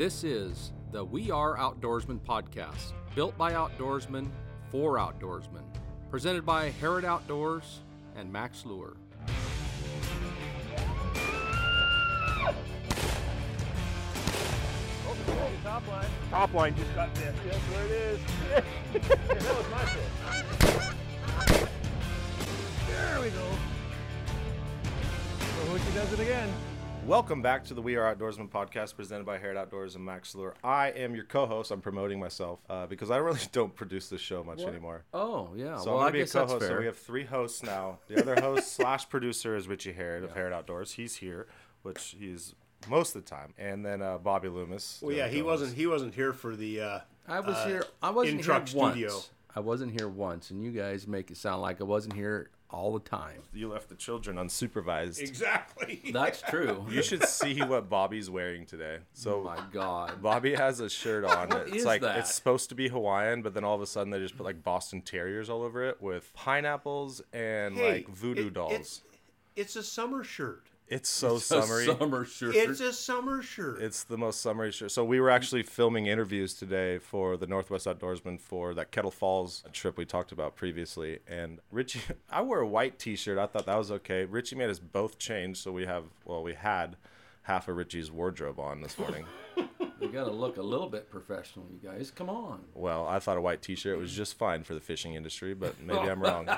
This is the We Are Outdoorsman podcast, built by outdoorsmen for outdoorsmen, presented by Herod Outdoors and Max Lure. Top line. Top line just got this. Yes, there it is. Yeah, that was my fish. There we go. So Hoochie does it again. Welcome back to the We Are Outdoorsman podcast presented by Herod Outdoors and Max Lure. I am your co-host. I'm promoting myself because I really don't produce this show much anymore. Oh, yeah. So well, I'm going to be a co-host. So we have three hosts now. The other host slash producer is Richie Herod of Herod Outdoors. He's here, which he's... most of the time, and then Bobby Loomis. Well, yeah, he wasn't here for the. I was here. I wasn't here once. I wasn't here once, and you guys make it sound like I wasn't here all the time. You left the children unsupervised. Exactly. That's true. You should see what Bobby's wearing today. So, oh my God, Bobby has a shirt on. It's like that? It's supposed to be Hawaiian, but then all of a sudden they just put like Boston Terriers all over it with pineapples and like voodoo dolls. It's a summer shirt. It's so summery. It's a summer shirt. It's the most summery shirt. So we were actually filming interviews today for the Northwest Outdoorsman for that Kettle Falls trip we talked about previously. And Richie, I wore a white T-shirt. I thought that was okay. Richie made us both change, so we had half of Richie's wardrobe on this morning. You got to look a little bit professional, you guys. Come on. Well, I thought a white T-shirt was just fine for the fishing industry, but maybe I'm wrong.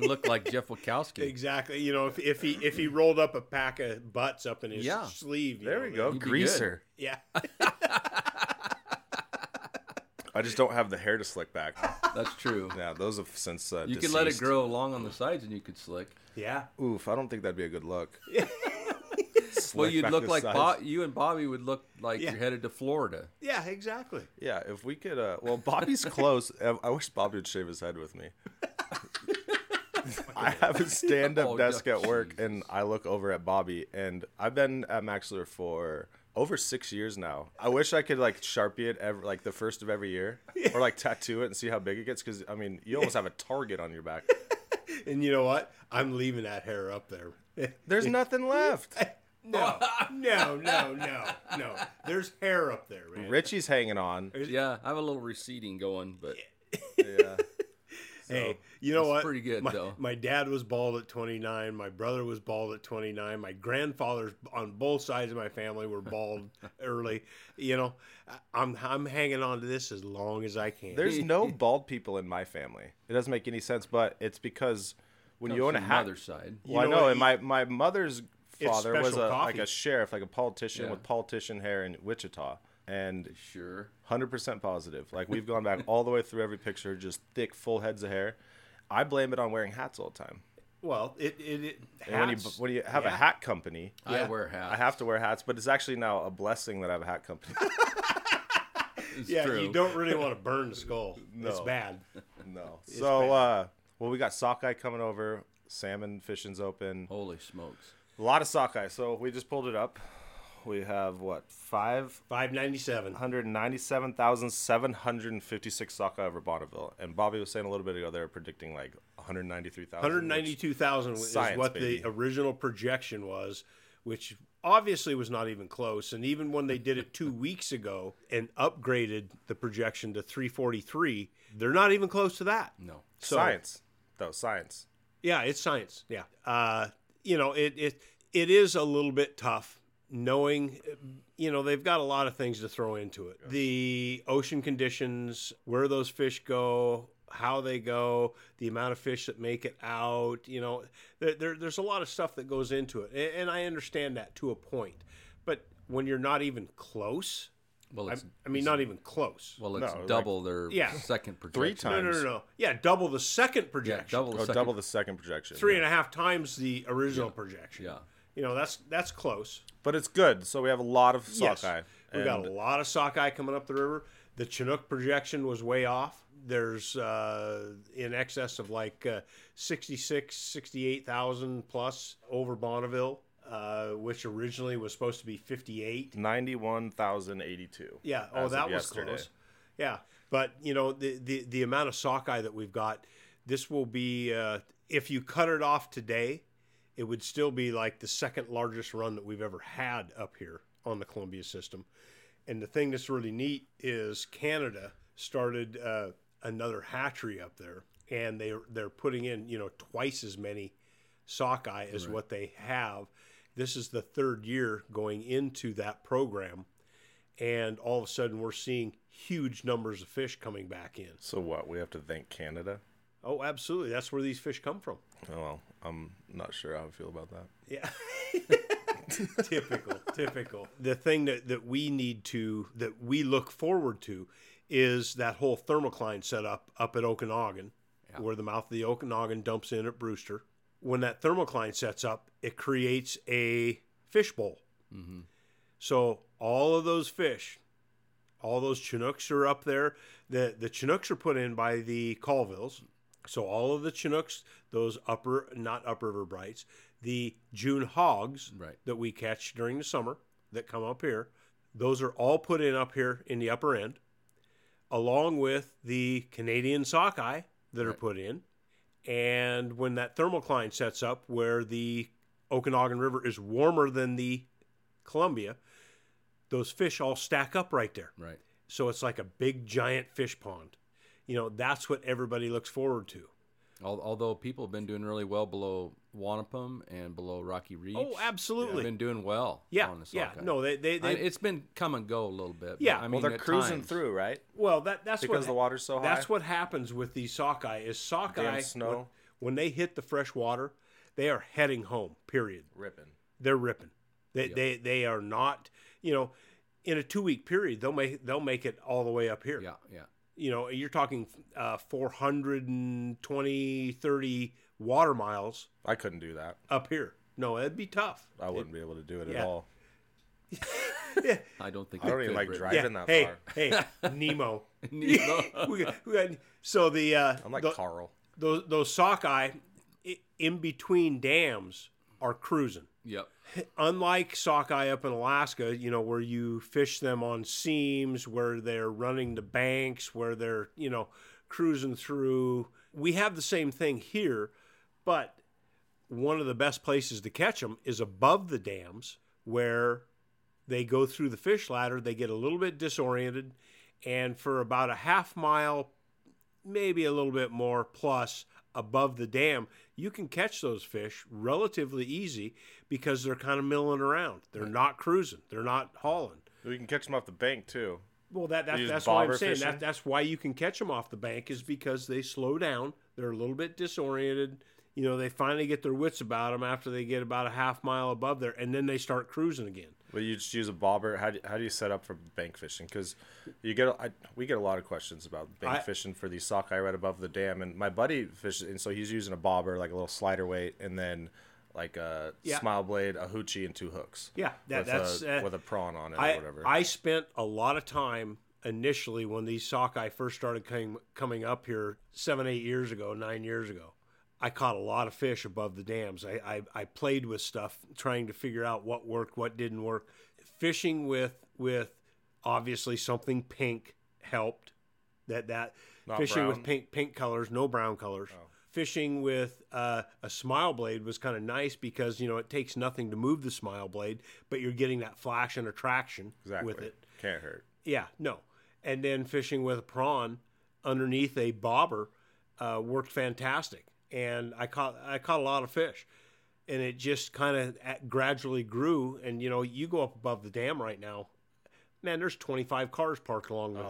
Looked like Jeff Wachowski. Exactly. You know, if he rolled up a pack of butts up in his sleeve. There we go. Greaser. Yeah. I just don't have the hair to slick back. That's true. Yeah, those have since you deceased. Could let it grow long on the sides and you could slick. Yeah. Oof, I don't think that'd be a good look. Well, you'd look like you and Bobby would look like you're headed to Florida. Yeah, exactly. Yeah, if we could. Well, Bobby's close. I wish Bobby would shave his head with me. I have a stand-up desk at work, and I look over at Bobby, and I've been at Maxler for over 6 years now. I wish I could like Sharpie it like the first of every year, or like tattoo it and see how big it gets. Because I mean, you almost have a target on your back. And you know what? I'm leaving that hair up there. There's nothing left. No. There's hair up there, man. Richie's hanging on. Yeah, I have a little receding going, but yeah. So, hey, you know what? Pretty good, though. My dad was bald at 29. My brother was bald at 29. My grandfathers on both sides of my family were bald early. You know, I'm hanging on to this as long as I can. There's no bald people in my family. It doesn't make any sense, but it's because when you own a house. Mother's side. Well, you know, I know, and my mother's father was a sheriff, like a politician with politician hair in Wichita. And 100% positive. Like, we've gone back all the way through every picture, just thick, full heads of hair. I blame it on wearing hats all the time. Well, hats. And when you have a hat company. Yeah. I wear hats. I have to wear hats, but it's actually now a blessing that I have a hat company. It's true. You don't really want to burn the skull. No. It's bad. No. So, we got sockeye coming over. Salmon fishing's open. Holy smokes. A lot of sockeye. So we just pulled it up. We have, 197,756 sockeye over Bonneville. And Bobby was saying a little bit ago they were predicting, 193,000. 192,000 is what the original projection was, which obviously was not even close. And even when they did it 2 weeks ago and upgraded the projection to 343, they're not even close to that. No. So, science. Yeah, it's science. Yeah. It is a little bit tough. Knowing, they've got a lot of things to throw into it. The ocean conditions, where those fish go, how they go, the amount of fish that make it out, there's a lot of stuff that goes into it. And I understand that to a point. But when you're not even close, well, not even close. Well, it's double their second projection. 3 times. No. Yeah, double the second projection. Yeah, double the second projection. 3.5 times the original projection. Yeah. That's close. But it's good. So we have a lot of sockeye. Yes. We got a lot of sockeye coming up the river. The Chinook projection was way off. There's in excess of 68,000 plus over Bonneville, which originally was supposed to be 58. 91,082. Yeah. Oh, that was close. Yeah. But, the amount of sockeye that we've got, this will be, if you cut it off today, it would still be like the second largest run that we've ever had up here on the Columbia system. And the thing that's really neat is Canada started another hatchery up there, and they're putting in, you know, twice as many sockeye as right. what they have. This is the third year going into that program, and all of a sudden we're seeing huge numbers of fish coming back in. So what, we have to thank Canada? Oh, absolutely. That's where these fish come from. Oh, well, I'm not sure how I feel about that. Yeah. Typical. The thing that we need to, that we look forward to, is that whole thermocline set up at Okanogan, yeah. where the mouth of the Okanogan dumps in at Brewster. When that thermocline sets up, it creates a fish bowl. Mm-hmm. So all of those fish, all those Chinooks are up there. The Chinooks are put in by the Colvilles. So all of the Chinooks, those not upriver brights, the June hogs right. that we catch during the summer that come up here, those are all put in up here in the upper end, along with the Canadian sockeye that right. are put in. And when that thermocline sets up where the Okanogan River is warmer than the Columbia, those fish all stack up right there. Right. So it's like a big, giant fish pond. You know, that's what everybody looks forward to. Although people have been doing really well below Wanapum and below Rocky Reach. Oh, absolutely. They've been doing well. Yeah, on the sockeye. Yeah. No, they it's been come and go a little bit. Yeah. But, I mean, well, they're cruising through, right? Well, that's because the water's so high. That's what happens with the sockeye is sockeye, snow. When they hit the fresh water, they are heading home, period. They're ripping. They are not, you know, in a 2-week period, they'll make it all the way up here. Yeah, yeah. You know, you're talking 420, 30 water miles. I couldn't do that. Up here. No, it'd be tough. I wouldn't be able to do it at all. Yeah. I don't even like driving that far. Hey, Nemo. So the... I'm like Carl. Those sockeye in between dams are cruising. Yep. Unlike sockeye up in Alaska, you know, where you fish them on seams, where they're running the banks, where they're, you know, cruising through. We have the same thing here, but one of the best places to catch them is above the dams where they go through the fish ladder. They get a little bit disoriented, and for about a half mile, maybe a little bit more plus, above the dam, you can catch those fish relatively easy because they're kind of milling around. They're not cruising. They're not hauling. You can catch them off the bank, too. Well, that's why I'm saying that's why you can catch them off the bank is because they slow down. They're a little bit disoriented. You know, they finally get their wits about them after they get about a half mile above there, and then they start cruising again. Well, you just use a bobber. How do you set up for bank fishing? Because we get a lot of questions about bank fishing for the sockeye right above the dam. And my buddy fishes, and so he's using a bobber, like a little slider weight, and then like a smile blade, a hoochie, and two hooks. Yeah, with a prawn on it or whatever. I spent a lot of time initially when these sockeye first started coming up here 9 years ago. I caught a lot of fish above the dams. I played with stuff, trying to figure out what worked, what didn't work. Fishing with obviously something pink helped. That Not fishing brown. With pink colors, no brown colors. Oh. Fishing with a smile blade was kind of nice because, you know, it takes nothing to move the smile blade, but you're getting that flash and attraction with it. Can't hurt. Yeah, no. And then fishing with a prawn underneath a bobber worked fantastic. And I caught a lot of fish, and it just kind of gradually grew. And, you know, you go up above the dam right now, man, there's 25 cars parked along the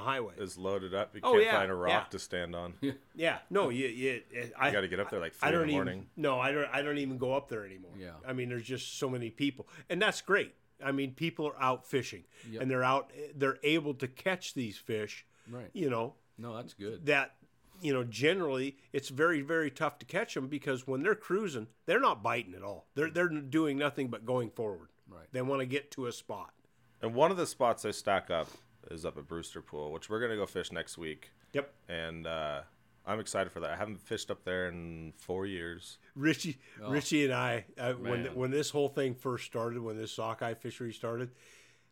highway. It's loaded up. You can't find a rock to stand on. Yeah. No, you got to get up there like 3 in the morning. I don't even go up there anymore. Yeah. I mean, there's just so many people. And that's great. I mean, people are out fishing, yep. and they're able to catch these fish. Right. You know. No, that's good. You know, generally, it's very, very tough to catch them because when they're cruising, they're not biting at all. They're doing nothing but going forward. Right. They want to get to a spot. And one of the spots they stack up is up at Brewster Pool, which we're going to go fish next week. Yep. And I'm excited for that. I haven't fished up there in 4 years. Richie and I when this whole thing first started, when this sockeye fishery started,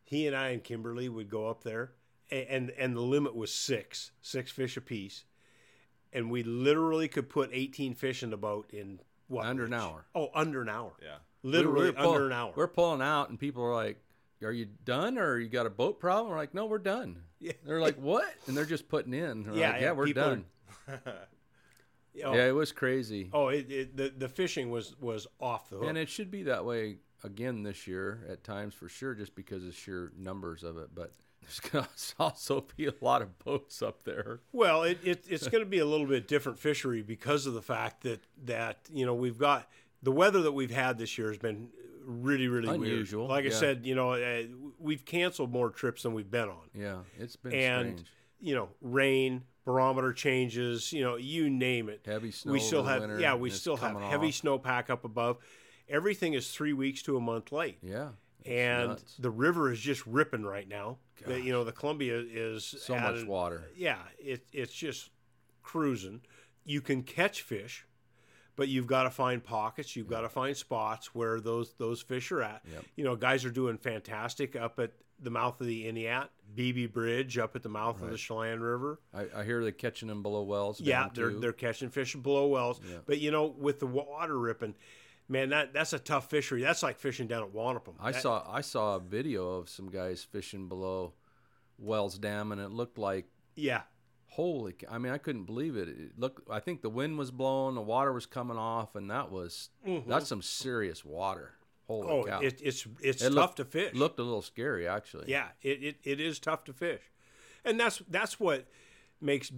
he and I and Kimberly would go up there, and the limit was six fish apiece. And we literally could put 18 fish in the boat in What? Under an hour. Oh, under an hour. Yeah. Literally under an hour. We're pulling out, and people are like, are you done, or you got a boat problem? We're like, no, we're done. Yeah. They're like, what? And they're just putting in. They're like, yeah, we're done. Yeah, it was crazy. Oh, the fishing was off the hook. And it should be that way again this year at times for sure, just because of sheer numbers of it. But there's going to also be a lot of boats up there. Well, it's going to be a little bit different fishery because of the fact that you know, we've got the weather that we've had this year has been really, really unusual. Weird. Like I said, you know, we've canceled more trips than we've been on. Yeah, it's been strange. You know, rain, barometer changes, you know, you name it. Heavy snow. We still have heavy snowpack up above. Everything is 3 weeks to a month late. Yeah. And nuts. The river is just ripping right now. You know, the Columbia is so much water. Yeah, it's just cruising. You can catch fish, but you've got to find pockets. You've got to find spots where those fish are at. Yep. You know, guys are doing fantastic up at the mouth of the Entiat, Beebe Bridge up at the mouth of the Chelan River. I hear they're catching them below Wells. Yeah, they're catching fish below Wells. Yeah. But you know, with the water ripping, man, that's a tough fishery. That's like fishing down at Wanapum. I saw a video of some guys fishing below Wells Dam, and it looked like holy! I mean, I couldn't believe it. I think the wind was blowing, the water was coming off, and that was that's some serious water. Holy cow! It's tough to fish. Looked a little scary, actually. Yeah, it is tough to fish, and that's what makes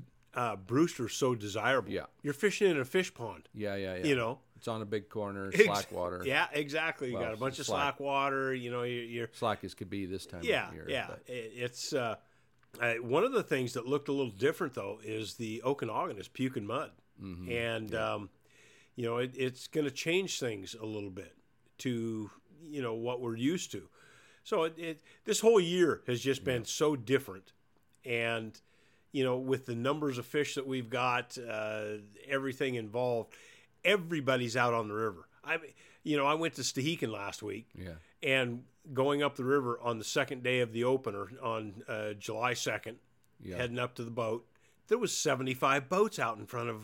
Brewster so desirable. Yeah, you're fishing in a fish pond. Yeah. You know. It's on a big corner, slack water. Yeah, exactly. You got a bunch of slack water. You know, you're slack as could be this time of year. Yeah, but it's one of the things that looked a little different though is the Okanogan is puking mud, and you know it's going to change things a little bit to you know what we're used to. So this whole year has just been so different, and you know with the numbers of fish that we've got, everything involved. Everybody's out on the river. I mean, you know, I went to Stehekin last week, and going up the river on the second day of the opener on July 2nd, heading up to the boat, there was 75 boats out there in front of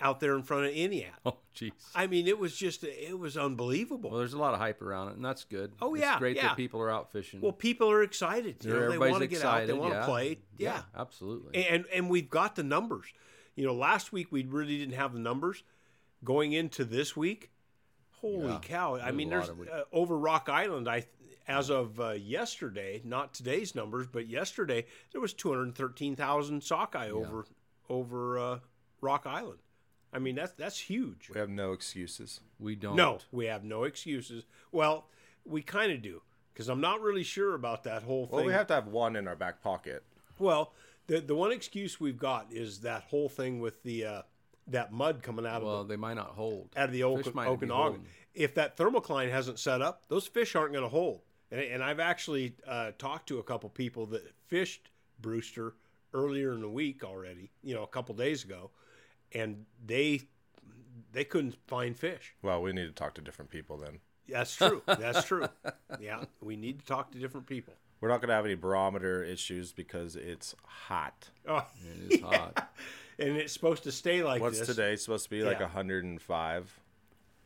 Entiat. Oh, jeez. I mean, it was unbelievable. Well, there's a lot of hype around it, and that's good. Oh, yeah. It's great that people are out fishing. Well, people are excited. You know, they want to get out. They want to play. Yeah, absolutely. And we've got the numbers. You know, last week we really didn't have the numbers. Going into this week, holy cow. I mean, there's over Rock Island, as of yesterday, not today's numbers, but yesterday, there was 213,000 sockeye over Rock Island. I mean, that's huge. We have no excuses. We don't. No, we have no excuses. Well, we kind of do, because I'm not really sure about that whole thing. Well, we have to have one in our back pocket. Well, the one excuse we've got is that whole thing with the that mud coming out of they might not hold. Out of the Okanogan. If that thermocline hasn't set up, those fish aren't going to hold. And I've actually talked to a couple people that fished Brewster earlier in the week already, you know, a couple days ago, and they couldn't find fish. Well, we need to talk to different people then. That's true. That's true. Yeah, we need to talk to different people. We're not going to have any barometer issues because it's hot. Oh, it is hot. And it's supposed to stay like this. What's today? It's supposed to be like 105,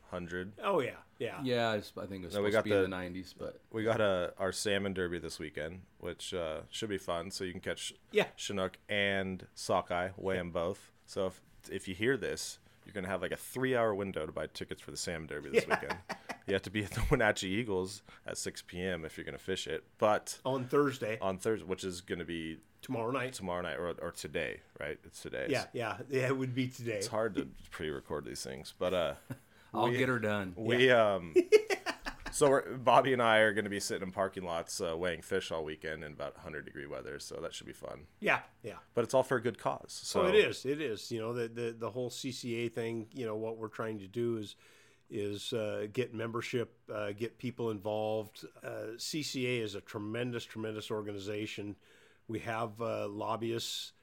100. Oh, yeah. Yeah. Yeah, I think it was supposed to be in the 90s. But we got our salmon derby this weekend, which should be fun. So you can catch Chinook and sockeye, weigh them both. So if you hear this, you're going to have like a 3-hour window to buy tickets for the salmon derby this weekend. You have to be at the Wenatchee Eagles at 6 p.m. if you're going to fish it. But on Thursday, which is going to be tomorrow night, or today, right? It's today. Yeah, it would be today. It's hard to pre-record these things, but I'll get her done. So Bobby and I are going to be sitting in parking lots weighing fish all weekend in about 100-degree weather, so that should be fun. Yeah. But it's all for a good cause. So it is. You know, the whole CCA thing. You know, what we're trying to do is get membership, get people involved. CCA is a tremendous, tremendous organization. We have lobbyists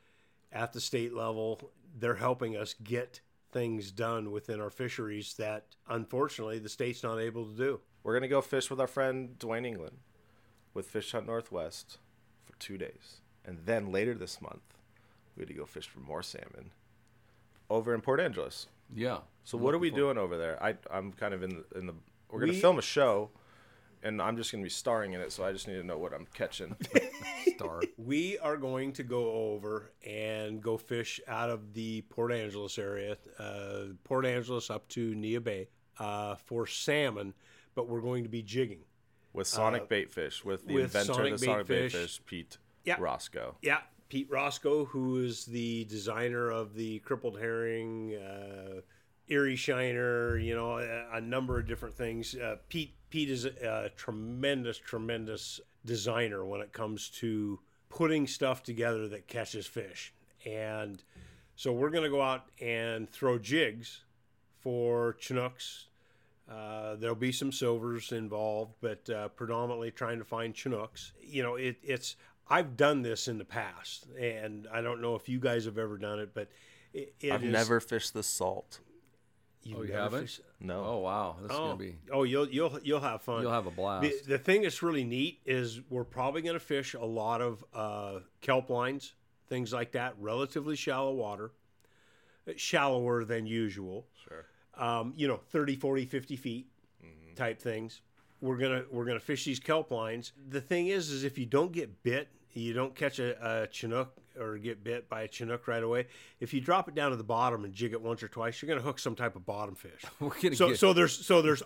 at the state level. They're helping us get things done within our fisheries that, unfortunately, the state's not able to do. We're going to go fish with our friend Dwayne England with Fish Hunt Northwest for 2 days. And then later this month, we're going to go fish for more salmon over in Port Angeles. Yeah. So what are we doing over there? I'm kind of in the we're going to film a show, and I'm just going to be starring in it, so I just need to know what I'm catching. Star. We are going to go over and go fish out of the Port Angeles area, Port Angeles up to Nia Bay, for salmon, but we're going to be jigging. With sonic bait fish, with the inventor of the sonic bait fish, Pete Roscoe. Yeah, Pete Roscoe, who is the designer of the Crippled Herring, Erie Shiner, you know, a number of different things. Pete is a tremendous designer when it comes to putting stuff together that catches fish. And so we're going to go out and throw jigs for Chinooks. There'll be some silvers involved, but predominantly trying to find Chinooks. You know, it's I've done this in the past, and I don't know if you guys have ever done it, but I've never fished the salt. You haven't? No. Oh wow, this is gonna be. Oh, you'll have fun. You'll have a blast. The thing that's really neat is we're probably gonna fish a lot of kelp lines, things like that, relatively shallow water, shallower than usual. Sure. 30, 40, 50 feet type things. We're gonna fish these kelp lines. The thing is if you don't get bit, you don't catch a Chinook or get bit by a Chinook right away. If you drop it down to the bottom and jig it once or twice, you're gonna hook some type of bottom fish. There's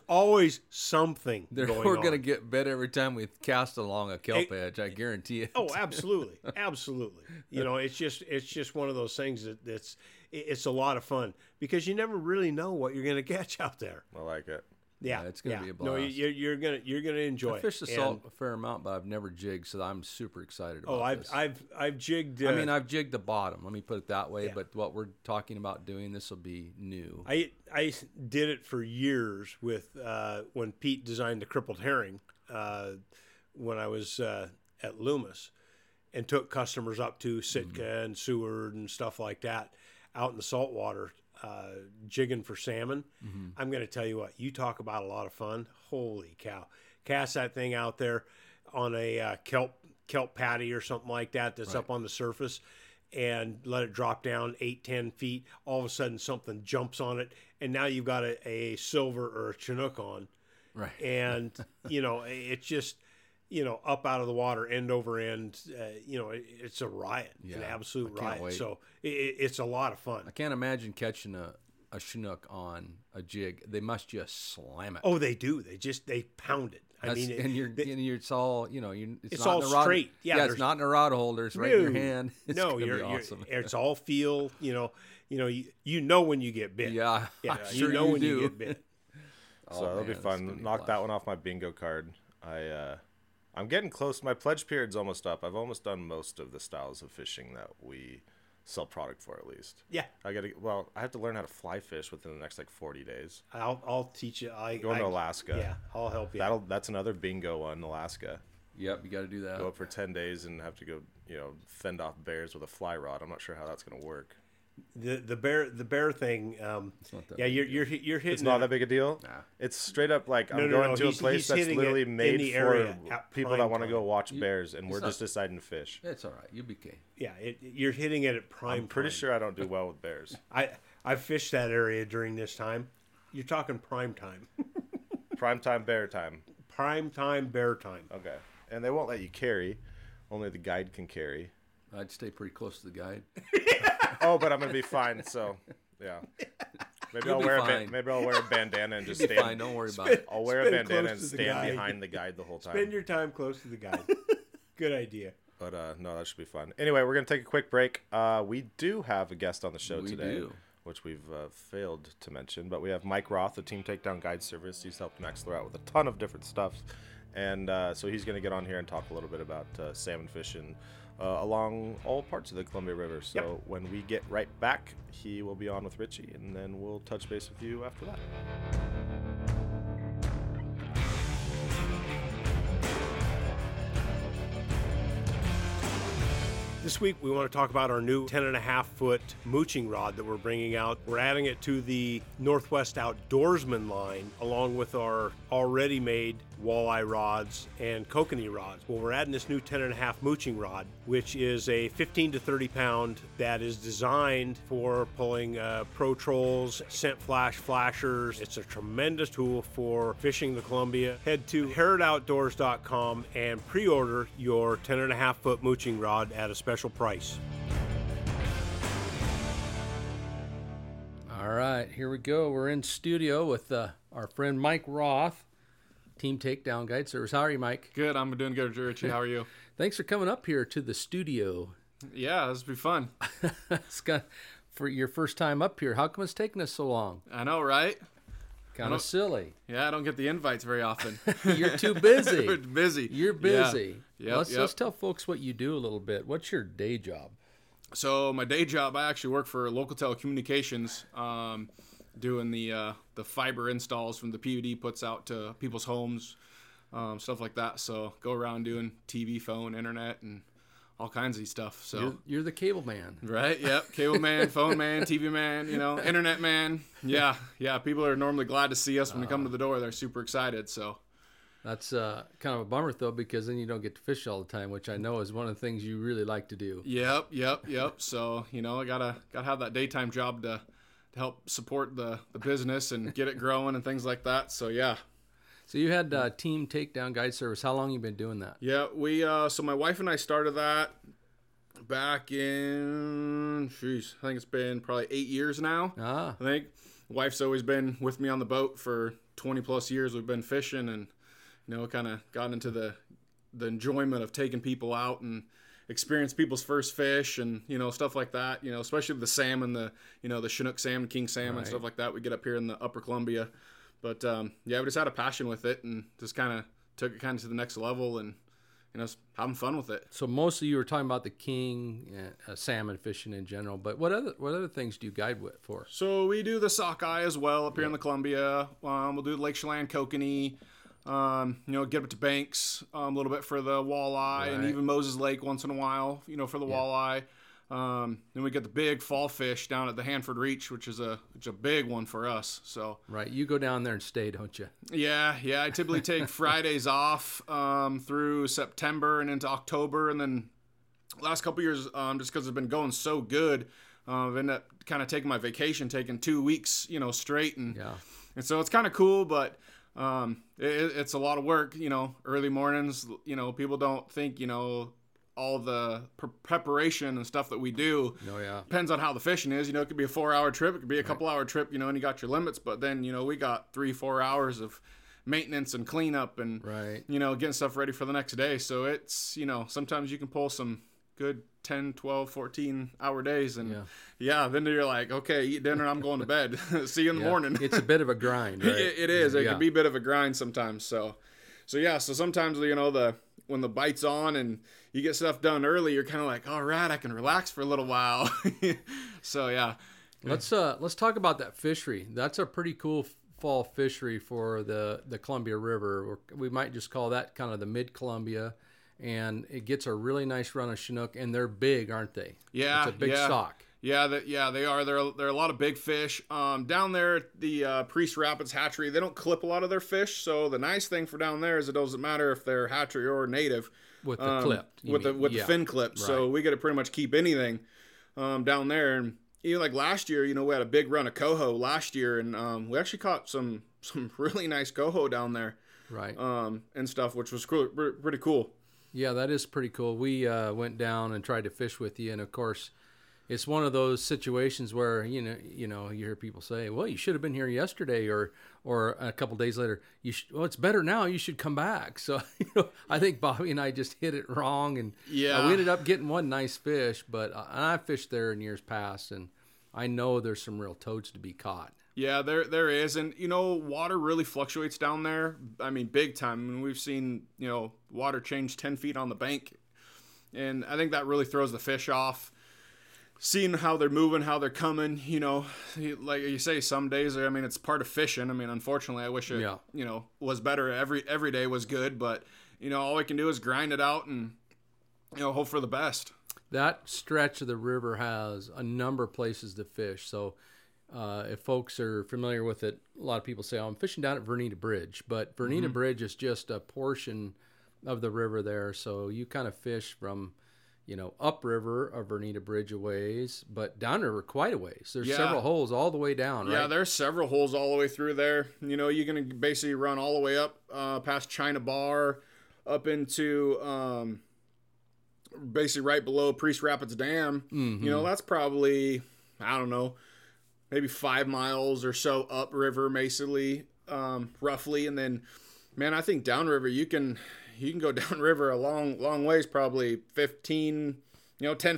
always something going on. We're gonna get bit every time we cast along a kelp edge. I guarantee it. Oh, absolutely, absolutely. You know, it's just one of those things that's a lot of fun because you never really know what you're gonna catch out there. I like it. Yeah, it's going to be a blast. No, you're gonna enjoy it. I fished the salt a fair amount, but I've never jigged, so I'm super excited about this. I've jigged. I've jigged the bottom. Let me put it that way. Yeah. But what we're talking about doing, this will be new. I did it for years with when Pete designed the Crippled Herring when I was at Loomis, and took customers up to Sitka and Seward and stuff like that out in the saltwater. Jigging for salmon. I'm going to tell you what, you talk about a lot of fun. Holy cow. Cast that thing out there on a kelp patty or something like that that's up on the surface and let it drop down 8-10 feet. All of a sudden something jumps on it and now you've got a silver or a Chinook on. Right. And you know, it's just, you know, up out of the water, end over end, you know, it's a riot, an absolute riot. Wait. So it's a lot of fun. I can't imagine catching a Chinook on a jig. They must just slam it. Oh, they do. They pound it. It's all, you know, it's not all straight. Yeah, it's not in a rod holder. It's right in your hand. It's awesome. It's all feel, you know when you get bit. Yeah, yeah, you know when you get bit. So that'll be fun. Knock that one off my bingo card. I'm getting close. My pledge period's almost up. I've almost done most of the styles of fishing that we sell product for, at least. Yeah. I have to learn how to fly fish within the next 40 days. I'll teach you. Going to Alaska. Yeah, I'll help you. That's another bingo one, Alaska. Yep, you got to do that. Go up for 10 days and have to go, fend off bears with a fly rod. I'm not sure how that's going to work. The bear thing, you're hitting. It's not that big a deal. Nah. It's straight up like I'm going to a place that's literally made for people that want to go watch bears, and we're just deciding to fish. It's all right. You'll be okay. Yeah, you're hitting it at prime. I'm pretty sure I don't do well with bears. I've fished that area during this time. You're talking prime time. Prime time bear time. Prime time bear time. Okay, and they won't let you carry. Only the guide can carry. I'd stay pretty close to the guide. Oh, but I'm going to be fine, so, yeah. Maybe I'll wear a bandana and just stand. Fine, don't worry about it. I'll wear a bandana and stand behind the guide the whole time. Spend your time close to the guide. Good idea. But, no, that should be fun. Anyway, we're going to take a quick break. We do have a guest on the show today, which we've failed to mention, but we have Mike Roth, the Team Takedown Guide Service. He's helped Maxler out with a ton of different stuff, and so he's going to get on here and talk a little bit about salmon fishing. Along all parts of the Columbia River. So when we get right back, he will be on with Richie, and then we'll touch base with you after that. This week, we want to talk about our new 10.5-foot mooching rod that we're bringing out. We're adding it to the Northwest Outdoorsman line, along with our already made walleye rods, and kokanee rods. Well, we're adding this new 10.5 mooching rod, which is a 15 to 30 pound that is designed for pulling Pro Trolls, scent flash, flashers. It's a tremendous tool for fishing the Columbia. Head to HerodOutdoors.com and pre-order your 10.5 foot mooching rod at a special price. All right, here we go. We're in studio with our friend Mike Roth, Team Takedown Guide Service. How are you, Mike? Good. I'm doing good, Richie. How are you? Thanks for coming up here to the studio. Yeah, this will be fun. It's got, for your first time up here, how come it's taking us so long? I know, right? Kind of silly. Yeah, I don't get the invites very often. You're too busy. You're busy. Yeah. Let's tell folks what you do a little bit. What's your day job? So my day job, I actually work for local telecommunications, doing the fiber installs from the PUD puts out to people's homes, stuff like that. So go around doing TV, phone, internet, and all kinds of stuff. So you're the cable man, right? Yep, cable man, phone man, TV man, internet man. Yeah. People are normally glad to see us when they come to the door. They're super excited. So. That's kind of a bummer, though, because then you don't get to fish all the time, which I know is one of the things you really like to do. Yep. So, I gotta have that daytime job to help support the business and get it growing and things like that. So, yeah. So you had Team Takedown Guide Service. How long have you been doing that? Yeah, we so my wife and I started that back in, I think it's been probably 8 years now. I think wife's always been with me on the boat for 20 plus years. We've been fishing and kind of got into the enjoyment of taking people out and experience people's first fish and, stuff like that, especially the salmon, the Chinook salmon, king salmon, right. Stuff like that we get up here in the upper Columbia. But, we just had a passion with it and just kind of took it to the next level and, having fun with it. So mostly you were talking about the king salmon fishing in general, but what other things do you guide with for? So we do the sockeye as well up here in the Columbia. We'll do the Lake Chelan kokanee. Get up to Banks a little bit for the walleye, right. And even Moses Lake once in a while, for the walleye. Then we get the big fall fish down at the Hanford Reach, which is a big one for us. So right, you go down there and stay, don't you? Yeah. I typically take Fridays off through September and into October, and then last couple years, just because it's been going so good, I've ended up kind of taking my vacation, taking 2 weeks, straight, and so it's kind of cool, but. It's a lot of work, early mornings, people don't think, all the preparation and stuff that we do depends on how the fishing is, it could be a 4-hour trip, it could be a couple hour trip, and you got your limits, but then, we got 3-4 hours of maintenance and cleanup and, getting stuff ready for the next day. So it's, sometimes you can pull some good 10, 12, 14 hour days. And then you're like, okay, eat dinner. I'm going to bed. See you in the morning. It's a bit of a grind, right? It is. It can be a bit of a grind sometimes. So sometimes, when the bite's on and you get stuff done early, you're kind of like, all right, I can relax for a little while. So. Let's talk about that fishery. That's a pretty cool fall fishery for the Columbia River. We might just call that kind of the mid Columbia. And it gets a really nice run of Chinook, and they're big, aren't they? Yeah, it's a big stock. Yeah, they are. There are a lot of big fish down there at the Priest Rapids hatchery. They don't clip a lot of their fish, so the nice thing for down there is it doesn't matter if they're hatchery or native with the clip, the fin clip. Right. So we get to pretty much keep anything down there. And like last year, we had a big run of coho last year, and we actually caught some really nice coho down there, right? And stuff, which was cool, pretty cool. Yeah, that is pretty cool. We went down and tried to fish with you, and of course, it's one of those situations where you hear people say, "Well, you should have been here yesterday," or a couple days later, it's better now. You should come back. So I think Bobby and I just hit it wrong, and we ended up getting one nice fish. But I fished there in years past, and I know there's some real toads to be caught. Yeah, there is, and water really fluctuates down there. I mean, big time. I mean, we've seen water change 10 feet on the bank, and I think that really throws the fish off. Seeing how they're moving, how they're coming, like you say, some days. I mean, it's part of fishing. I mean, unfortunately, I wish it was better. Every day was good, but all I can do is grind it out and hope for the best. That stretch of the river has a number of places to fish, so. If folks are familiar with it, a lot of people say, oh, I'm fishing down at Vernita Bridge, but Vernita mm-hmm. Bridge is just a portion of the river there. So you kind of fish from, upriver of Vernita Bridge a ways, but downriver quite a ways. There's several holes all the way down, right? Yeah, there's several holes all the way through there. You're going to basically run all the way up past China Bar, up into basically right below Priest Rapids Dam. Mm-hmm. That's probably, I don't know, maybe 5 miles or so upriver, basically, roughly. And then, man, I think downriver, you can go downriver a long ways, probably 10,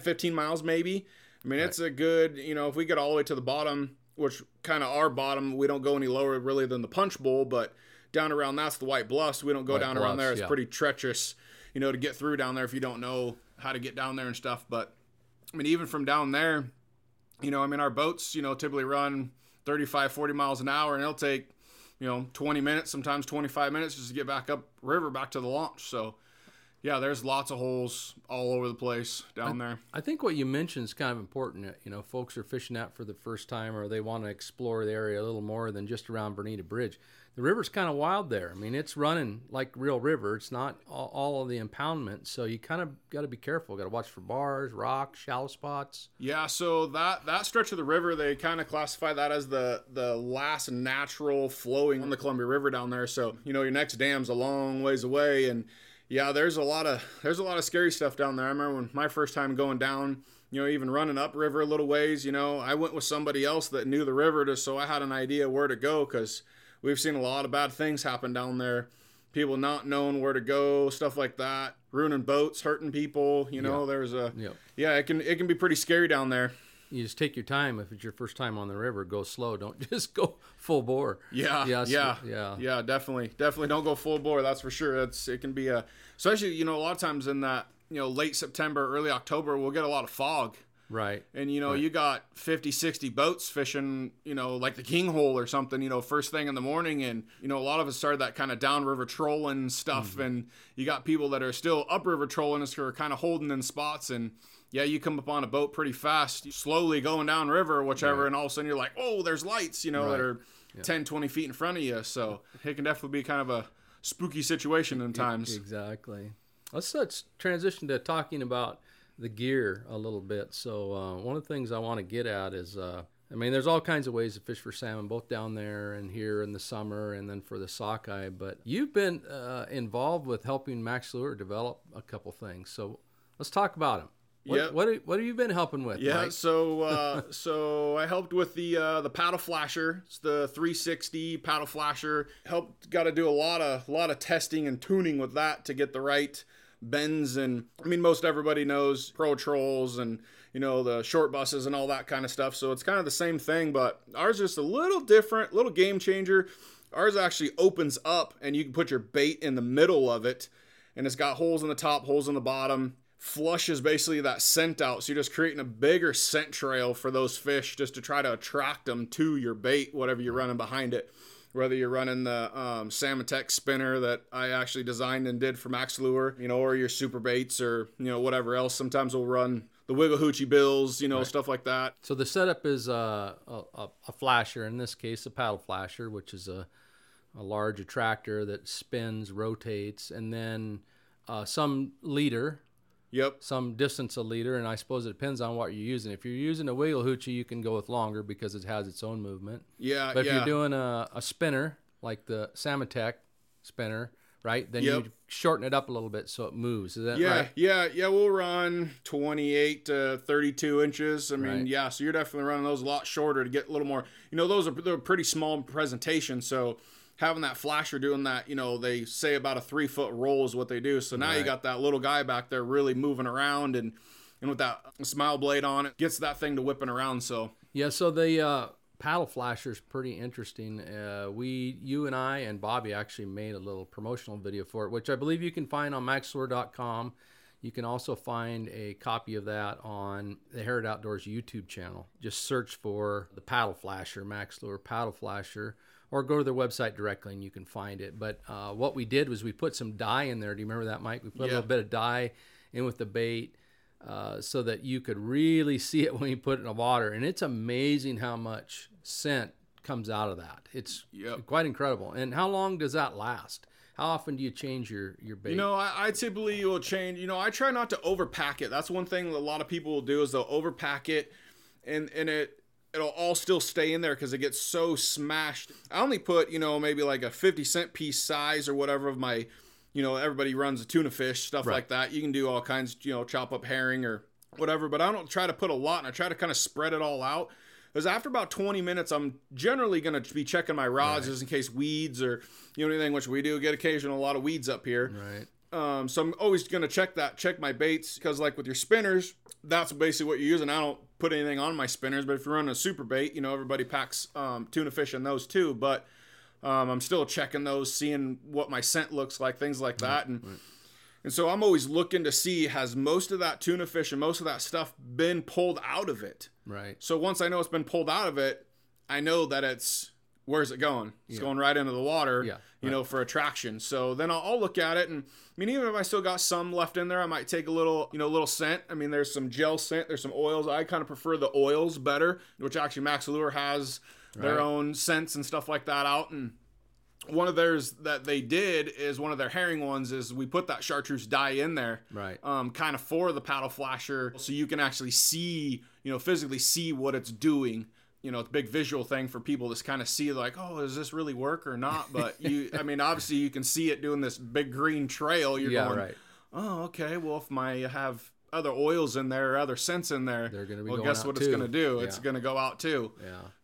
15 miles maybe. I mean, It's a good, if we get all the way to the bottom, which kind of our bottom, we don't go any lower really than the Punch Bowl, but down around that's the White Bluffs. We don't go down around there. It's pretty treacherous, to get through down there if you don't know how to get down there and stuff. But, I mean, even from down there, our boats, typically run 35, 40 miles an hour, and it'll take, 20 minutes, sometimes 25 minutes just to get back up river, back to the launch. So, yeah, there's lots of holes all over the place down there. I think what you mentioned is kind of important. Folks are fishing out for the first time, or they want to explore the area a little more than just around Vernita Bridge. The river's kind of wild there. I mean, it's running like real river. It's not all of the impoundment, so you kind of got to be careful. Got to watch for bars, rocks, shallow spots. Yeah, so that stretch of the river, they kind of classify that as the last natural flowing on the Columbia River down there. So, your next dam's a long ways away, and yeah, there's a lot of scary stuff down there. I remember when my first time going down, even running upriver a little ways, I went with somebody else that knew the river just so I had an idea where to go, because we've seen a lot of bad things happen down there. People not knowing where to go, stuff like that, ruining boats, hurting people. It can be pretty scary down there. You just take your time. If it's your first time on the river, go slow. Don't just go full bore. Yeah, definitely don't go full bore. That's for sure. It can be especially a lot of times in that late September, early October, we'll get a lot of fog. Right. And, you got 50, 60 boats fishing, like the king hole or something, first thing in the morning. And, a lot of us started that kind of downriver trolling stuff. Mm-hmm. And you got people that are still upriver trolling us who are kind of holding in spots. And, yeah, you come upon a boat pretty fast, slowly going down river or whichever. Right. And all of a sudden you're like, oh, there's lights, that are 10, 20 feet in front of you. So it can definitely be kind of a spooky situation in times. Exactly. Let's transition to talking about the gear a little bit. So one of the things I want to get at is, there's all kinds of ways to fish for salmon, both down there and here in the summer, and then for the sockeye. But you've been involved with helping Max Lure develop a couple things. So let's talk about them. What have you been helping with? Yeah, Mike? So I helped with the paddle flasher. It's the 360 paddle flasher. Got to do a lot of testing and tuning with that to get the right bends. And most everybody knows Pro Trolls and the short buses and all that kind of stuff, so it's kind of the same thing, but ours is just a little different, little game changer. Ours actually opens up and you can put your bait in the middle of it, and it's got holes in the top, holes in the bottom. Flushes basically that scent out, so you're just creating a bigger scent trail for those fish just to try to attract them to your bait, whatever you're running behind it. Whether you're running the Salmon Tech spinner that I actually designed and did for Max Lure, or your super baits or, whatever else. Sometimes we'll run the Wiggle Hoochie bills, right. Stuff like that. So the setup is a flasher, in this case, a paddle flasher, which is a large attractor that spins, rotates, and then some leader. Yep. Some distance a leader, and I suppose it depends on what you're using. If you're using a Wiggle Hoochie, you can go with longer because it has its own movement. Yeah, but if you're doing a spinner, like the Salmon Tech spinner, right, then you shorten it up a little bit so it moves. Is that right? Yeah, we'll run 28 to 32 inches. So you're definitely running those a lot shorter to get a little more. They're pretty small presentation, so having that flasher doing that, they say about a 3-foot roll is what they do. So now you got that little guy back there really moving around, and with that smile blade on it, gets that thing to whipping around. So so the paddle flasher is pretty interesting. You and I and Bobby actually made a little promotional video for it, which I believe you can find on maxlure.com. You can also find a copy of that on the Herod Outdoors YouTube channel. Just search for the paddle flasher, Max Lure paddle flasher, or go to their website directly and you can find it. But what we did was we put some dye in there. Do you remember that, Mike? We put a little bit of dye in with the bait. so that you could really see it when you put it in the water. And it's amazing how much scent comes out of that. It's quite incredible. And how long does that last? How often do you change your bait? You know, I typically will change. You know, I try not to overpack it. That's one thing that a lot of people will do is they'll overpack it, and it'll all still stay in there because it gets so smashed. I only put, you know, maybe like a 50-cent piece size or whatever of my, you know, everybody runs a tuna fish, stuff like that. You can do all kinds, you know, chop up herring or whatever, but I don't try to put a lot, and I try to kind of spread it all out. Because after about 20 minutes, I'm generally going to be checking my rods just in case weeds or, you know, anything, which we do get occasional, a lot of weeds up here. So I'm always going to check that, check my baits, because like with your spinners, that's basically what you're using. I don't put anything on my spinners, but if you're running a super bait, you know, everybody packs tuna fish in those too. But I'm still checking those, seeing what my scent looks like, things like that. And so I'm always looking to see, has most of that tuna fish and most of that stuff been pulled out of it? So once I know it's been pulled out of it, I know that it's, where's it going? It's going right into the water, you know, for attraction. So then I'll look at it. And I mean, even if I still got some left in there, I might take a little, you know, little scent. I mean, there's some gel scent, there's some oils. I kind of prefer the oils better, which actually Max Lure has their own scents and stuff like that out. And one of theirs that they did is one of their herring ones is we put that chartreuse dye in there, kind of for the paddle flasher. So you can actually see, you know, physically see what it's doing. You know, it's a big visual thing for people to kind of see like, oh, does this really work or not? But you, I mean, obviously you can see it doing this big green trail. You're going, oh, okay. Well, if my, have other oils in there or other scents in there, they're going to be well, guess what it's going to do? It's going to go out too.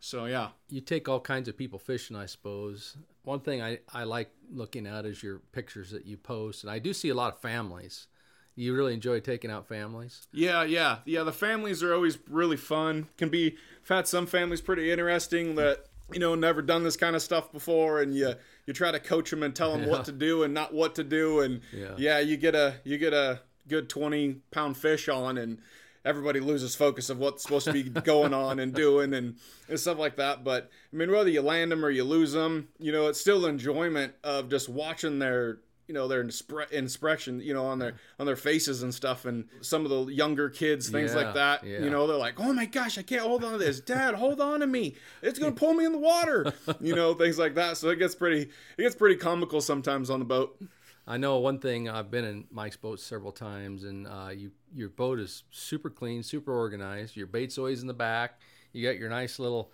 So you take all kinds of people fishing, I suppose. One thing I like looking at is your pictures that you post. And I do see a lot of families. You really enjoy taking out families? The families are always really fun. Can be, I've had some families pretty interesting that, you know, never done this kind of stuff before. And you try to coach them and tell them what to do and not what to do. And you get a good 20 pound fish on and everybody loses focus of what's supposed to be going on and doing and stuff like that. But I mean, whether you land them or you lose them, you know, it's still enjoyment of just watching their, you know, their expression, you know, on their faces and stuff. And some of the younger kids, things like that, you know, they're like, oh my gosh, I can't hold on to this. Dad, hold on to me. It's going to pull me in the water, you know, things like that. So it gets pretty comical sometimes on the boat. I know one thing, I've been in Mike's boat several times, and your boat is super clean, super organized. Your bait's always in the back. You got your nice little,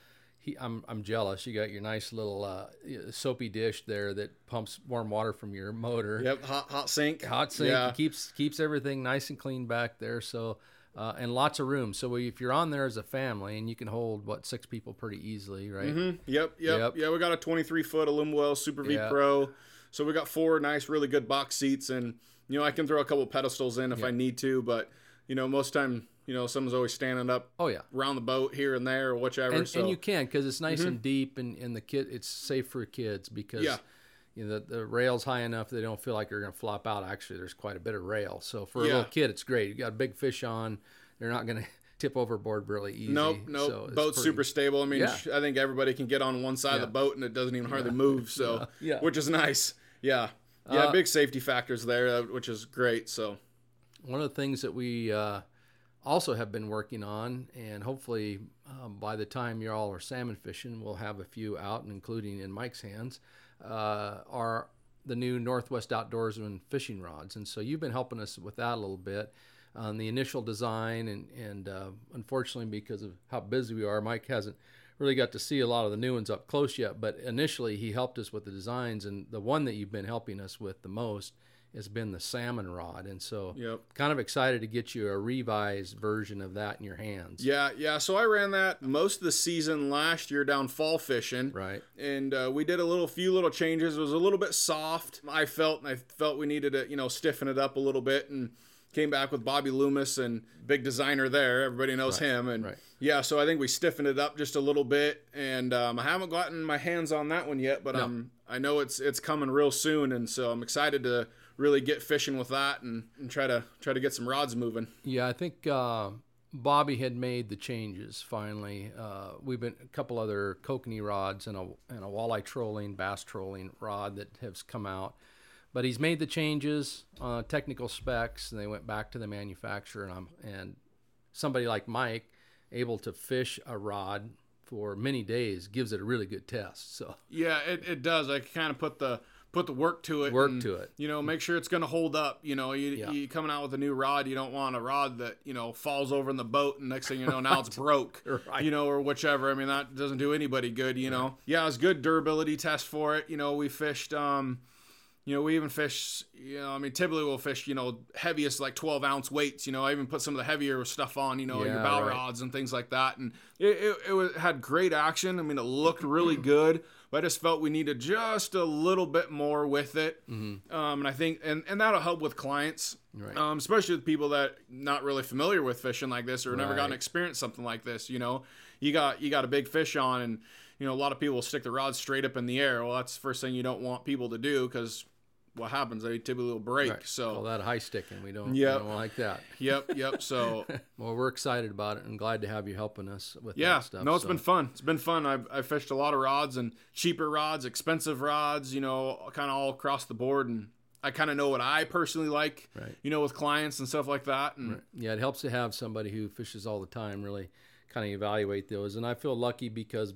I'm jealous, you got your nice little soapy dish there that pumps warm water from your motor. Yep, hot sink. Hot sink, yeah. Keeps everything nice and clean back there, so, and lots of room. So if you're on there as a family, and you can hold, what, 6 people pretty easily, right? Mm-hmm. Yep. Yeah, we got a 23-foot aluminum well Super V Pro. So we got 4 nice, really good box seats, and, you know, I can throw a couple pedestals in if I need to, but, you know, most time, you know, someone's always standing up around the boat here and there or whichever. And you can, because it's nice and deep, and the kid, it's safe for kids because, you know, the rail's high enough they don't feel like they're going to flop out. Actually, there's quite a bit of rail. So for a little kid, it's great. You got a big fish on, they're not going to tip overboard really easy. Nope. So boat's pretty, super stable. I mean, I think everybody can get on one side of the boat, and it doesn't even hardly move, so which is nice. Big safety factors there, which is great. So one of the things that we also have been working on, and hopefully by the time you all are salmon fishing, we'll have a few out, and including in Mike's hands, are the new Northwest Outdoorsman fishing rods. And so you've been helping us with that a little bit on the initial design, and unfortunately, because of how busy we are, Mike hasn't really got to see a lot of the new ones up close yet, but initially he helped us with the designs, and the one that you've been helping us with the most has been the salmon rod. And so kind of excited to get you a revised version of that in your hands. So I ran that most of the season last year down fall fishing, and we did a few little changes. It was a little bit soft, I felt we needed to, you know, stiffen it up a little bit, and came back with Bobby Loomis, and big designer there. Everybody knows him. And so I think we stiffened it up just a little bit. And I haven't gotten my hands on that one yet, but I know it's coming real soon. And so I'm excited to really get fishing with that and try to get some rods moving. Yeah, I think Bobby had made the changes finally. We've been a couple other kokanee rods and a walleye trolling, bass trolling rod that has come out. But he's made the changes on technical specs, and they went back to the manufacturer. And somebody like Mike, able to fish a rod for many days, gives it a really good test. So yeah, it does. I kind of put the work to it. You know, make sure it's going to hold up. You know, you coming out with a new rod, you don't want a rod that, you know, falls over in the boat and next thing you know, right. Now it's broke, right. You know, or whichever. I mean, that doesn't do anybody good, you right. know. Yeah, it was good durability test for it. You know, we fished, you know, we even fish, you know, I mean, typically we'll fish, you know, heaviest like 12-ounce weights. You know, I even put some of the heavier stuff on, you know, your bow right. rods and things like that. And it had great action. I mean, it looked really good, but I just felt we needed just a little bit more with it. Mm-hmm. And I think, and that'll help with clients, right. Especially with people that not really familiar with fishing like this or right. never gotten experience something like this. You know, you got a big fish on and, you know, a lot of people will stick the rod straight up in the air. Well, that's the first thing you don't want people to do because what happens, they typically will break. Right. So all that high sticking, we don't like that. Yep. So well, we're excited about it and glad to have you helping us with that stuff. No, it's been fun. It's been fun. I've fished a lot of rods and cheaper rods, expensive rods, you know, kind of all across the board. And I kind of know what I personally like, right. you know, with clients and stuff like that. And right. yeah, it helps to have somebody who fishes all the time really kind of evaluate those. And I feel lucky because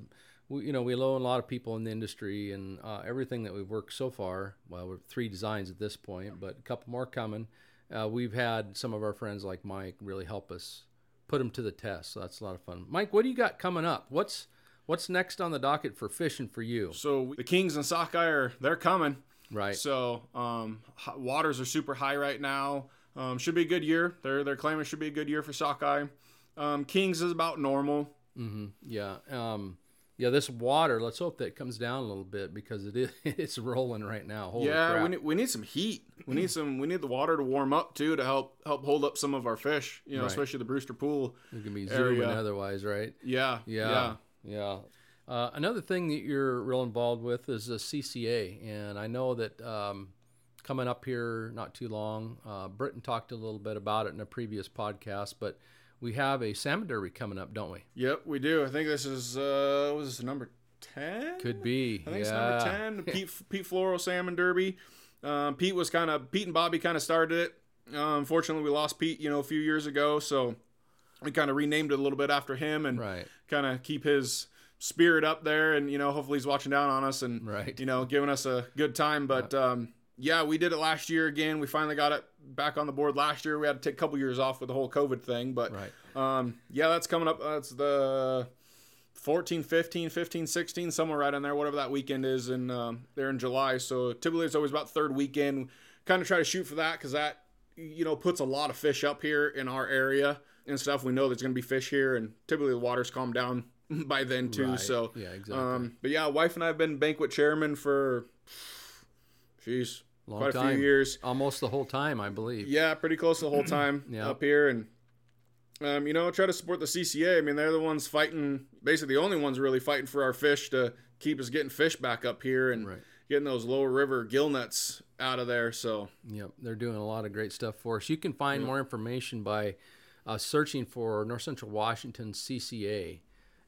we loan a lot of people in the industry, and everything that we've worked so far, well, we're 3 designs at this point, but a couple more coming. We've had some of our friends like Mike really help us put them to the test. So that's a lot of fun. Mike, what do you got coming up? What's next on the docket for fishing for you? So the Kings and Sockeye, they're coming. Right. So waters are super high right now. Should be a good year. They're claiming should be a good year for Sockeye. Kings is about normal. Mm-hmm. Yeah. Yeah, this water, let's hope that it comes down a little bit because it's rolling right now. Holy crap. We need some heat. We need the water to warm up too to help hold up some of our fish, you know, right. especially the Brewster Pool. It can be zooming otherwise, right? Yeah. Another thing that you're real involved with is the CCA, and I know that coming up here not too long, Britton talked a little bit about it in a previous podcast, but we have a salmon derby coming up, don't we? Yep, we do. I think this is, was this number 10? Could be. I think it's number 10, Pete Floro Salmon Derby. Pete and Bobby kind of started it. Unfortunately, we lost Pete, you know, a few years ago. So we kind of renamed it a little bit after him and right. kind of keep his spirit up there. And, you know, hopefully he's watching down on us and, right. you know, giving us a good time. But, yeah, we did it last year again. We finally got it back on the board last year. We had to take a couple years off with the whole COVID thing. But, right. Yeah, that's coming up. That's the 14, 15, 15, 16, somewhere right in there, whatever that weekend is. And they're in July. So typically it's always about third weekend. Kind of try to shoot for that because that, you know, puts a lot of fish up here in our area and stuff. We know there's going to be fish here. And typically the water's calmed down by then too. Right. So, yeah, exactly. But, yeah, wife and I have been banquet chairman for... Jeez, long quite a time. Few years. Almost the whole time, I believe. Yeah, pretty close to the whole time up here. And, you know, try to support the CCA. I mean, they're the ones fighting, basically the only ones really fighting for our fish to keep us getting fish back up here and right. getting those lower river gill nets out of there. So, yep, they're doing a lot of great stuff for us. You can find more information by searching for North Central Washington CCA.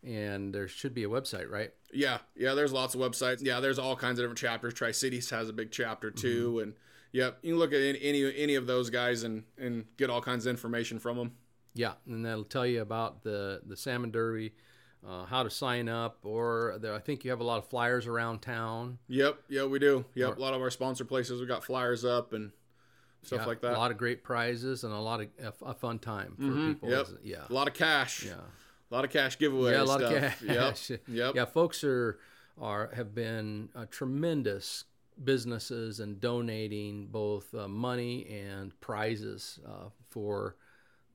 And there should be a website, right? Yeah, there's lots of websites. Yeah, there's all kinds of different chapters. Tri-Cities has a big chapter too. Mm-hmm. And, yep, you can look at any of those guys and get all kinds of information from them. Yeah, and that'll tell you about the Salmon Derby, how to sign up, or I think you have a lot of flyers around town. Yep, yeah, we do. Yep, a lot of our sponsor places, we got flyers up and stuff like that. A lot of great prizes and a lot of a fun time for people. Yep. Yeah, a lot of cash. Yeah. A lot of cash giveaways. Yeah, a lot of cash. Yep. Yeah, folks have been tremendous businesses and donating both money and prizes for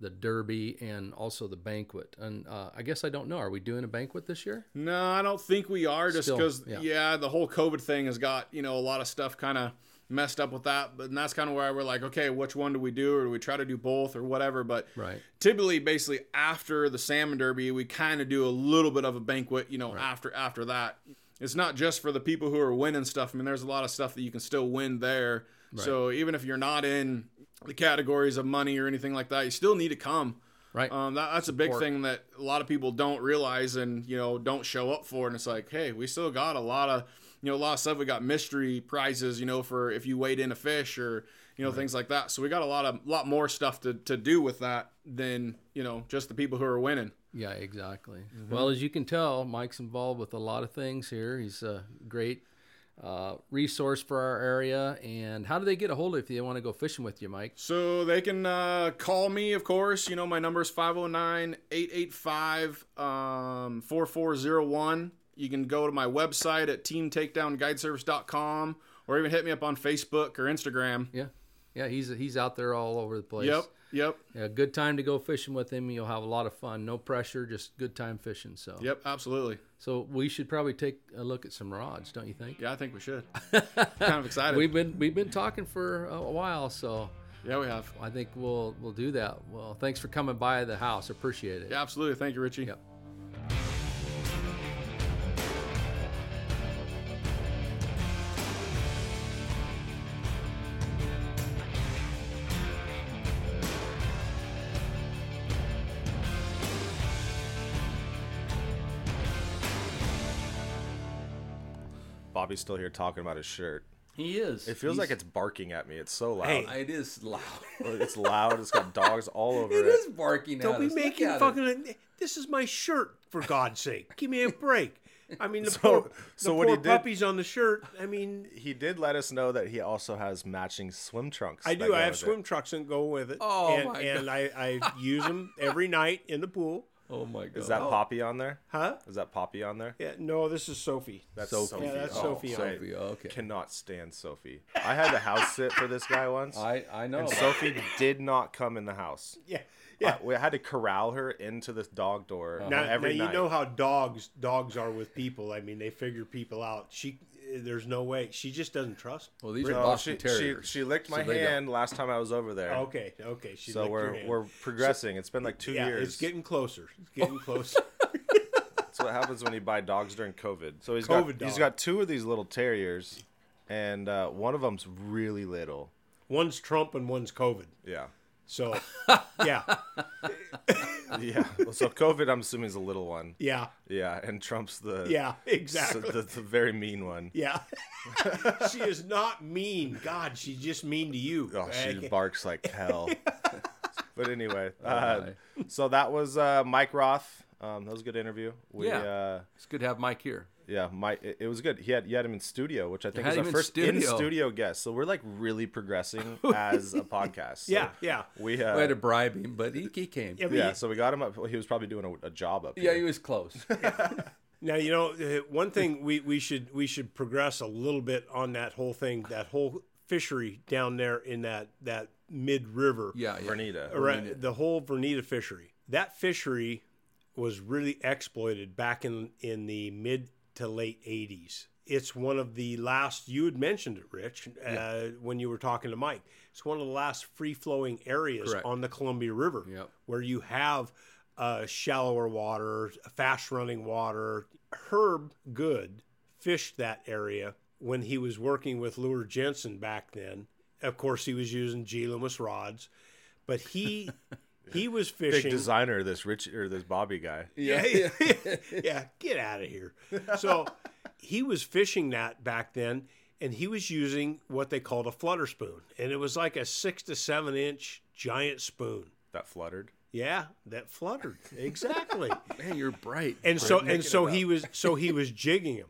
the derby and also the banquet. And I guess I don't know. Are we doing a banquet this year? No, I don't think we are. Just because, the whole COVID thing has got a lot of stuff kind of messed up with that, but that's kind of where we're like, okay, which one do we do, or do we try to do both or whatever? But right. typically basically after the Salmon Derby we kind of do a little bit of a banquet, right. after that. It's not just for the people who are winning stuff. I mean, there's a lot of stuff that you can still win there, right. So even if you're not in the categories of money or anything like that, you still need to come. Right. That's a big thing that a lot of people don't realize and don't show up for, and it's like, hey, we still got a lot of you know, a lot of stuff. We got mystery prizes, you know, for if you weighed in a fish or, you know, right. things like that. So we got a lot more stuff to do with that than, you know, just the people who are winning. Yeah, exactly. Mm-hmm. Well, as you can tell, Mike's involved with a lot of things here. He's a great resource for our area. And how do they get a hold of you if they want to go fishing with you, Mike? So they can call me, of course. You know, my number is 509-885-4401. You can go to my website at teamtakedownguideservice.com or even hit me up on Facebook or Instagram. Yeah. Yeah, he's out there all over the place. Yep. Yeah, good time to go fishing with him. You'll have a lot of fun. No pressure, just good time fishing. So. Yep, absolutely. So we should probably take a look at some rods, don't you think? Yeah, I think we should. I'm kind of excited. We've been talking for a while, so. Yeah, we have. I think we'll do that. Well, thanks for coming by the house. Appreciate it. Yeah, absolutely. Thank you, Richie. Yep. Bobby's still here talking about his shirt. He is. It feels like it's barking at me. It's so loud. Hey, it is loud. It's loud. It's got dogs all over it. It is barking at us. Don't be making fucking... This is my shirt, for God's sake. Give me a break. I mean, the poor puppies on the shirt, I mean... He did let us know that he also has matching swim trunks. I do. I have swim trunks that go with it. Oh, my God. And I use them every night in the pool. Oh, my God. Is that Poppy on there? Huh? Is that Poppy on there? Yeah, no, this is Sophie. That's Sophie. Yeah, that's Sophie. Sophie. Okay. Cannot stand Sophie. I had to house sit for this guy once. I know. And Sophie did not come in the house. Yeah. We had to corral her into this dog door every night. You know how dogs are with people. I mean, they figure people out. There's no way. She just doesn't trust. Well, these are Boston Terriers. She licked my hand last time I was over there. Okay. So we're progressing. So, it's been like 2 years. Yeah, it's getting closer. That's what happens when you buy dogs during COVID. So he's got two of these little terriers, and one of them's really little. One's Trump and one's COVID. Yeah. So, yeah. Yeah. Well, so COVID, I'm assuming, is a little one. Yeah. Yeah. And Trump's the... Yeah, exactly. The very mean one. Yeah. She is not mean. God, she's just mean to you. Oh, she barks like hell. But anyway, so that was Mike Roth. That was a good interview. It's good to have Mike here. Yeah, it was good. You had him in studio, which I think is our first in-studio guest. So we're like really progressing as a podcast. So yeah. We had to bribe him, but he came. So we got him up. He was probably doing a job up here. Yeah, he was close. Now, you know, one thing we should progress a little bit on that whole fishery down there in that mid-river. Yeah. Vernita. Right, the whole Vernita fishery. That fishery was really exploited back in the mid to late 80s. It's one of the last, you had mentioned it, Rich, when you were talking to Mike. It's one of the last free-flowing areas on the Columbia River where you have shallower water, fast-running water. Herb Good fished that area when he was working with Lure Jensen back then. Of course, he was using G-Loomis rods, but he... He was fishing. Big designer, this Bobby guy. Yeah, get out of here. So he was fishing that back then, and he was using what they called a flutter spoon. And it was like a 6 to 7 inch giant spoon. That fluttered? Yeah, that fluttered. Exactly. Man, you're bright. And so he was jigging him.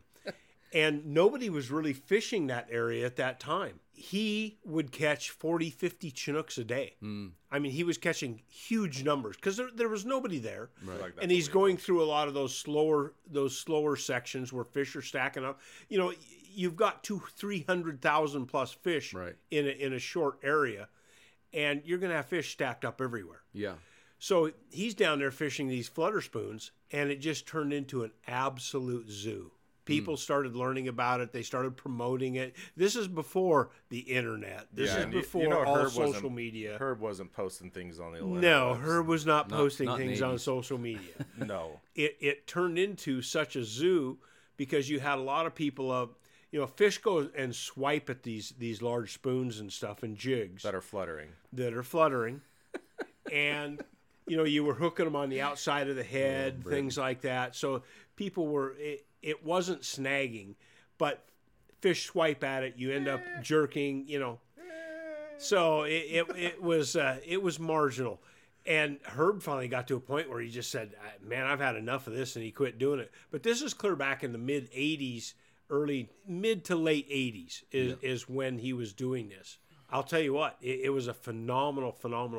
And nobody was really fishing that area at that time. He would catch 40, 50 Chinooks a day. Mm. I mean, he was catching huge numbers because there was nobody there. Right. Like, and he's going through a lot of those slower sections where fish are stacking up. You know, you've got 300,000 plus fish in a short area, and you're going to have fish stacked up everywhere. Yeah. So he's down there fishing these flutter spoons, and it just turned into an absolute zoo. People started learning about it. They started promoting it. This is before the internet. This is before all social media. Herb wasn't posting things on the internet. No, Herb was not posting things on social media. No. It turned into such a zoo because you had a lot of people fish go and swipe at these large spoons and stuff and jigs. That are fluttering. And... You know, you were hooking them on the outside of the head, things like that. So people were, it wasn't snagging, but fish swipe at it, you end up jerking, you know. So it was marginal. And Herb finally got to a point where he just said, man, I've had enough of this, and he quit doing it. But this is clear back in the mid-'80s, mid to late 80s is when he was doing this. I'll tell you what, it was a phenomenal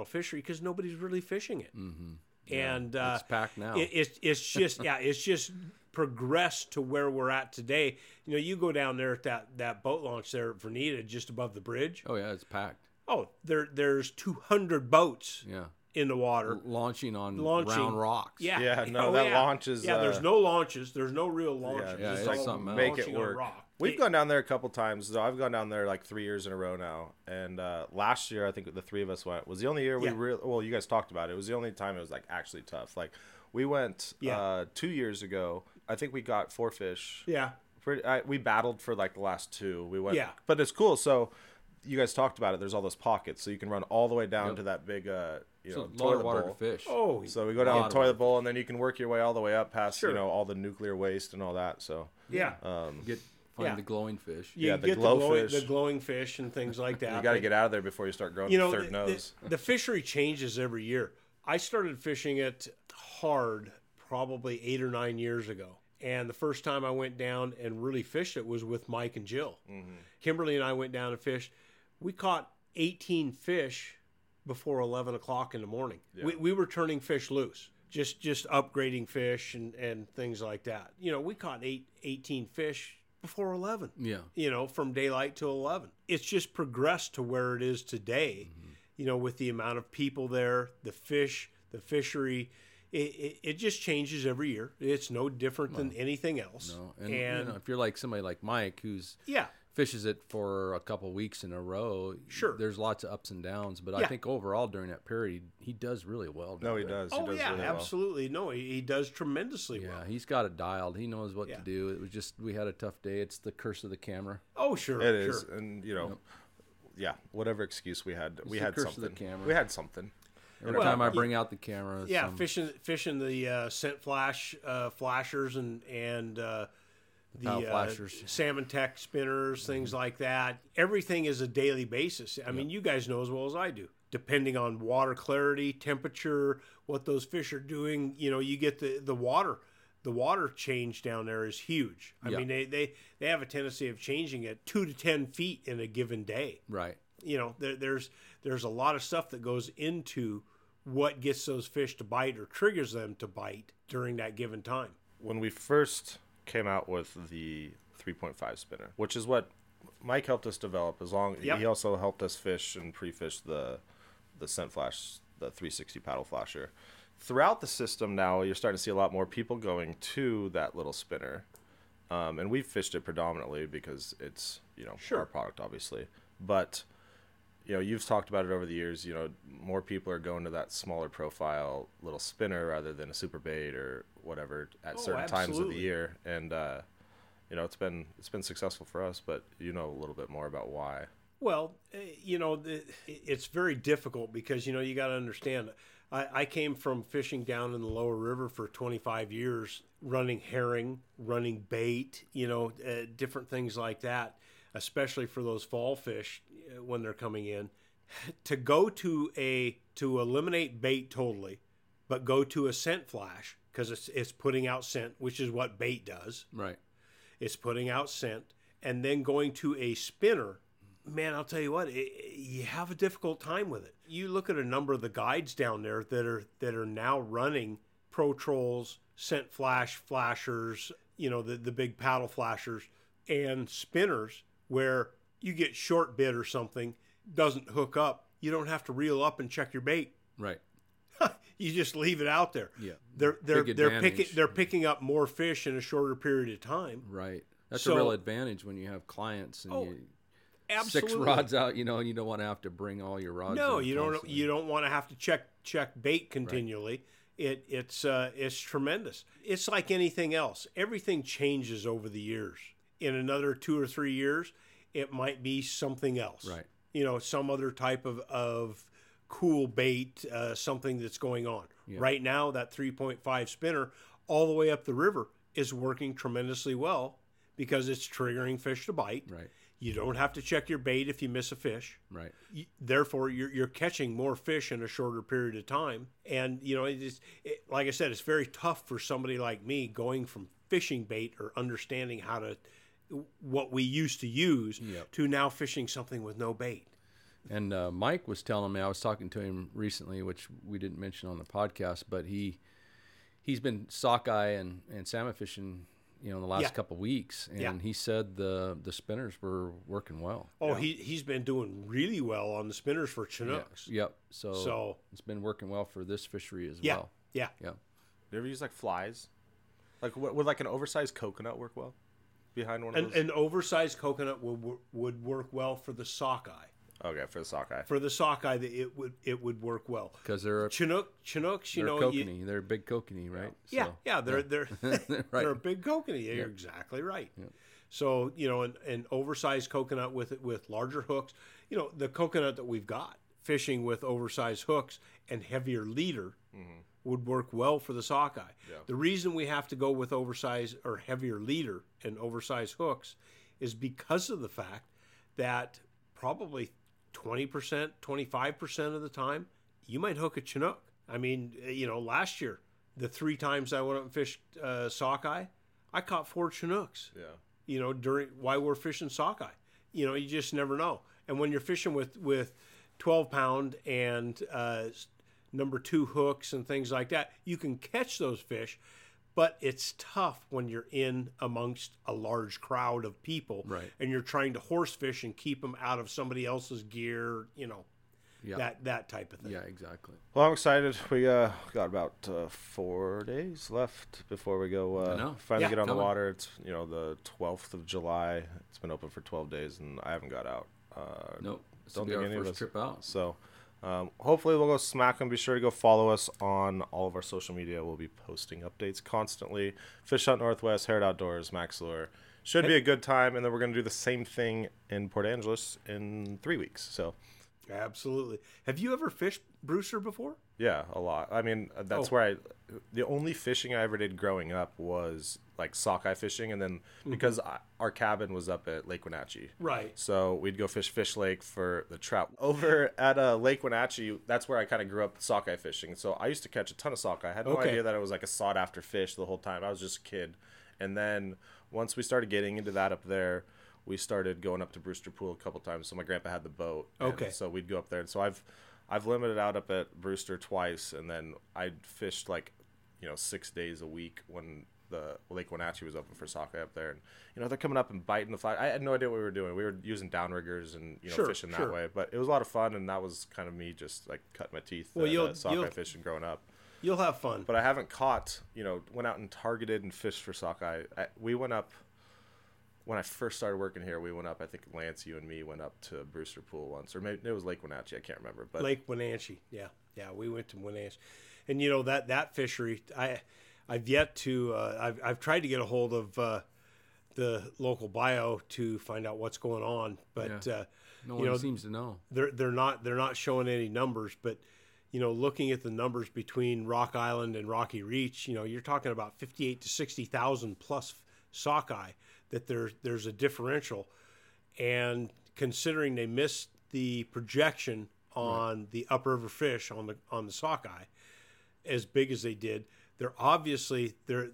fishery because nobody's really fishing it. Mm-hmm. Yeah, and it's packed now. It's just progressed to where we're at today. You know, you go down there at that boat launch there at Vernita, just above the bridge. Oh yeah, it's packed. Oh, there's 200 boats. Yeah. In the water, launching on round rocks. Yeah, yeah, no, oh, that yeah. launches. Yeah, there's no launches. There's no real launches. Yeah, it's like something make it work. We've gone down there a couple times, though. I've gone down there like 3 years in a row now. And last year, I think the three of us went. Was the only year we really. Well, you guys talked about it. It was the only time it was like actually tough. Like we went 2 years ago. I think we got 4 fish. Yeah, we battled for like the last 2. We went. Yeah, but it's cool. So you guys talked about it. There's all those pockets, so you can run all the way down to that big. Toilet water bowl. To fish. Oh, so we go down the toilet bowl, and then you can work your way all the way up past, all the nuclear waste and all that. So find the glowing fish. The glowing fish and things like that. You got to get out of there before you start growing a third nose. The fishery changes every year. I started fishing it hard probably 8 or 9 years ago, and the first time I went down and really fished it was with Mike and Jill. Mm-hmm. Kimberly and I went down and fished. We caught 18 fish. Before 11 o'clock in the morning. Yeah. We were turning fish loose, just upgrading fish and things like that. You know, we caught 18 fish before 11. Yeah. You know, from daylight to 11. It's just progressed to where it is today, mm-hmm. you know, with the amount of people there, the fish, the fishery. It just changes every year. It's no different than anything else. No. And you know, if you're like somebody like Mike who's fishes it for a couple of weeks in a row. Sure. There's lots of ups and downs, but I think overall during that period, he does really well. No, he does. Oh, he does really absolutely. Well. No, he does tremendously well. Yeah, he's got it dialed. He knows what to do. It was just, we had a tough day. It's the curse of the camera. Oh, sure. It is. And, you know, whatever excuse we had, something. Of the camera. We had something. Every time I bring out the camera. Yeah, fishing the scent flash flashers and the salmon tech spinners, things like that. Everything is a daily basis. I mean, you guys know as well as I do. Depending on water clarity, temperature, what those fish are doing, you know, you get the water. The water change down there is huge. I mean, they have a tendency of changing it 2 to 10 feet in a given day. Right. You know, there's a lot of stuff that goes into what gets those fish to bite or triggers them to bite during that given time. When we first came out with the 3.5 spinner, which is what Mike helped us develop. He also helped us fish and pre-fish the scent flash, the 360 paddle flasher. Throughout the system now, you're starting to see a lot more people going to that little spinner, and we've fished it predominantly because it's our product, obviously. But you've talked about it over the years. You know, more people are going to that smaller profile little spinner rather than a super bait or whatever at certain times of the year, and it's been successful for us. But you know a little bit more about why. Well, you know, it's very difficult because you got to understand. I came from fishing down in the lower river for 25 years, running herring, running bait, different things like that, especially for those fall fish when they're coming in. To go to eliminate bait totally, but go to a scent flash because it's putting out scent, which is what bait does. Right. It's putting out scent, and then going to a spinner. Man, I'll tell you what, you have a difficult time with it. You look at a number of the guides down there that are now running Pro Trolls, scent flash flashers, the big paddle flashers and spinners, where you get short bit or something, doesn't hook up. You don't have to reel up and check your bait. Right. You just leave it out there. Yeah. They're picking up more fish in a shorter period of time. Right. That's a real advantage when you have clients and you 6 rods out, and you don't want to have to bring all your rods. No, you don't want to have to check bait continually. Right. It's tremendous. It's like anything else. Everything changes over the years. In another 2 or 3 years, it might be something else. Right. You know, some other type of cool bait, something that's going on. Yeah. Right now, that 3.5 spinner all the way up the river is working tremendously well because it's triggering fish to bite. Right. You don't have to check your bait if you miss a fish. Right. Therefore, you're catching more fish in a shorter period of time. And, you know, it, like I said, it's very tough for somebody like me going from fishing bait or understanding how to what we used to use yep. to now fishing something with no bait. And Mike was telling me, I was talking to him recently, which we didn't mention on the podcast, but he's been sockeye and salmon fishing, you know, in the last yeah. couple of weeks, and yeah. he said the spinners were working well. Oh, yeah. he's been doing really well on the spinners for Chinooks. Yeah. Yep. So it's been working well for this fishery as yeah. well. Yeah. Yeah. You ever use like flies? Like would like an oversized coconut work well behind one of those? An oversized coconut would work well for the sockeye. Okay, for the sockeye. For the sockeye, it would work well because they're Chinooks. You know, they're a big kokanee, right? Yeah, so, yeah, they're right. They're a big kokanee. You're yeah. exactly right. Yeah. So you know, an oversized coconut with larger hooks. You know, the coconut that we've got fishing with oversized hooks and heavier leader mm-hmm. would work well for the sockeye. Yeah. The reason we have to go with oversized or heavier leader and oversized hooks is because of the fact that probably 20%, 25% of the time, you might hook a Chinook. I mean, you know, last year, the three times I went up and fished sockeye, I caught 4 Chinooks. Yeah. You know, while we're fishing sockeye, you know, you just never know. And when you're fishing with 12-pound and number 2 hooks and things like that, you can catch those fish, but it's tough when you're in amongst a large crowd of people right. and you're trying to horsefish and keep them out of somebody else's gear, you know, yeah. that type of thing. Yeah, exactly. Well, I'm excited. We got about 4 days left before we go finally yeah, get on the water. It's, you know, the 12th of July. It's been open for 12 days, and I haven't got out. Nope. It's going to be our first trip out. So hopefully we'll go smack them. Be sure to go follow us on all of our social media. We'll be posting updates constantly. Fish Hunt Northwest, Herod Outdoors, Max Lure. Should be a good time. And then we're going to do the same thing in Port Angeles in 3 weeks. So, absolutely. Have you ever fished Brewster before? Yeah, a lot. I mean, that's where the only fishing I ever did growing up was like sockeye fishing. And then because our cabin was up at Lake Wenatchee. Right. So we'd go fish lake for the trout. Over at Lake Wenatchee, that's where I kind of grew up sockeye fishing. So I used to catch a ton of sockeye. I had no idea that it was like a sought after fish the whole time. I was just a kid. And then once we started getting into that up there, we started going up to Brewster Pool a couple times. So my grandpa had the boat. Okay. So we'd go up there. And so I've limited out up at Brewster twice, and then I fished like, you know, 6 days a week when the Lake Wenatchee was open for sockeye up there. And, you know, they're coming up and biting the fly. I had no idea what we were doing. We were using downriggers and, you know, fishing that way. But it was a lot of fun, and that was kind of me just, like, cutting my teeth sockeye fishing growing up. You'll have fun. But I haven't caught, you know, went out and targeted and fished for sockeye. We went up. When I first started working here, we went up. I think Lance, you and me went up to Brewster Pool once, or maybe it was Lake Wenatchee. I can't remember, but Lake Wenatchee. Yeah, yeah, we went to Wenatchee, and you know that fishery. I've yet to. I've tried to get a hold of the local bio to find out what's going on, but yeah. No one seems to know. They're not showing any numbers, but you know, looking at the numbers between Rock Island and Rocky Reach, you know, you're talking about 58 to 60,000 plus sockeye. That there's a differential, and considering they missed the projection on the upriver fish on the sockeye, as big as they did, they're obviously there.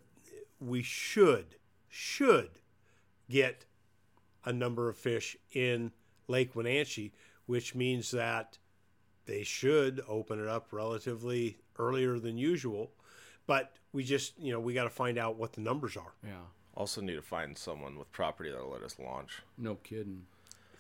We should get a number of fish in Lake Wenatchee, which means that they should open it up relatively earlier than usual, but we just we got to find out what the numbers are. Yeah. Also need to find someone with property that'll let us launch. No kidding.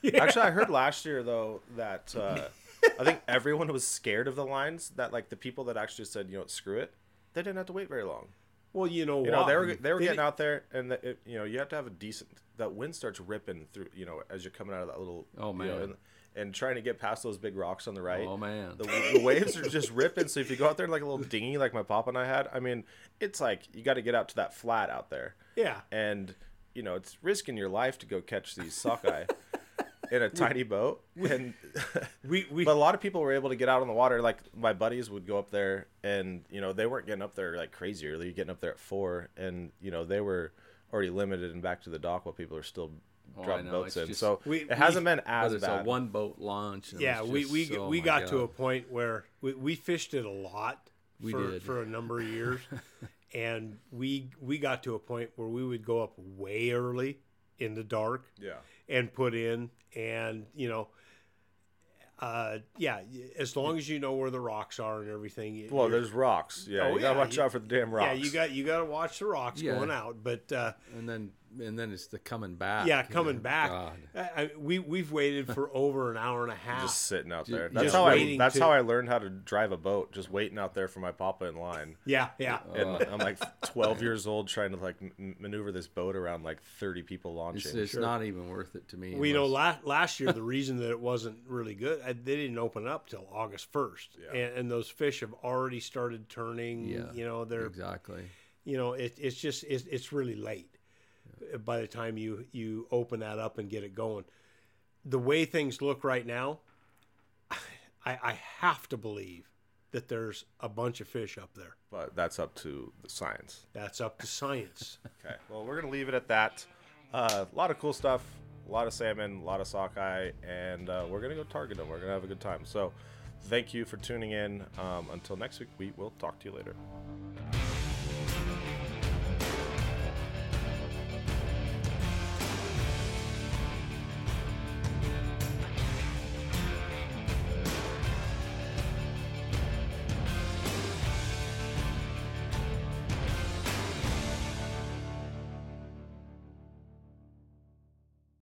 Yeah. Actually, I heard last year, though, that I think everyone was scared of the lines, that, like, the people that actually said, you know, screw it, they didn't have to wait very long. Well, you know, they were getting out there, and, you have to have a decent – that wind starts ripping through, you know, as you're coming out of that little – oh, man. You know, and trying to get past those big rocks on the right. Oh, man. The waves are just ripping. So if you go out there in like a little dinghy like my papa and I had, I mean, it's like you got to get out to that flat out there. Yeah. And, you know, it's risking your life to go catch these sockeye in a tiny boat. And But a lot of people were able to get out on the water. Like my buddies would go up there and, you know, they weren't getting up there like crazy early. Getting up there at 4. And, you know, they were already limited and back to the dock while people are still dropping boats in. Just, so it hasn't been as bad. It's a one boat launch. And yeah, we got to a point where we fished it a lot for a number of years, and we got to a point where we would go up way early in the dark. Yeah. And put in, and as long as you know where the rocks are and everything. Well, there's rocks. Yeah, you gotta watch out for the damn rocks. Yeah, you gotta watch the rocks going out. But and then it's the coming back. Yeah, coming back. God. We've waited for over an hour and a half. Just sitting out there. That's how I learned how to drive a boat. Just waiting out there for my papa in line. Yeah, yeah. And I'm like 12 years old trying to maneuver this boat around like 30 people launching. It's not even worth it to me. Last year the reason that it wasn't really good. They didn't open up till August 1st, and those fish have already started turning. Yeah, they're exactly. It's really late by the time you open that up and get it going. The way things look right now, I have to believe that there's a bunch of fish up there. But that's up to the science. That's up to science. Okay. Well, we're gonna leave it at that. A lot of cool stuff. A lot of salmon, a lot of sockeye, and we're going to go target them. We're going to have a good time. So thank you for tuning in. Until next week, we will talk to you later.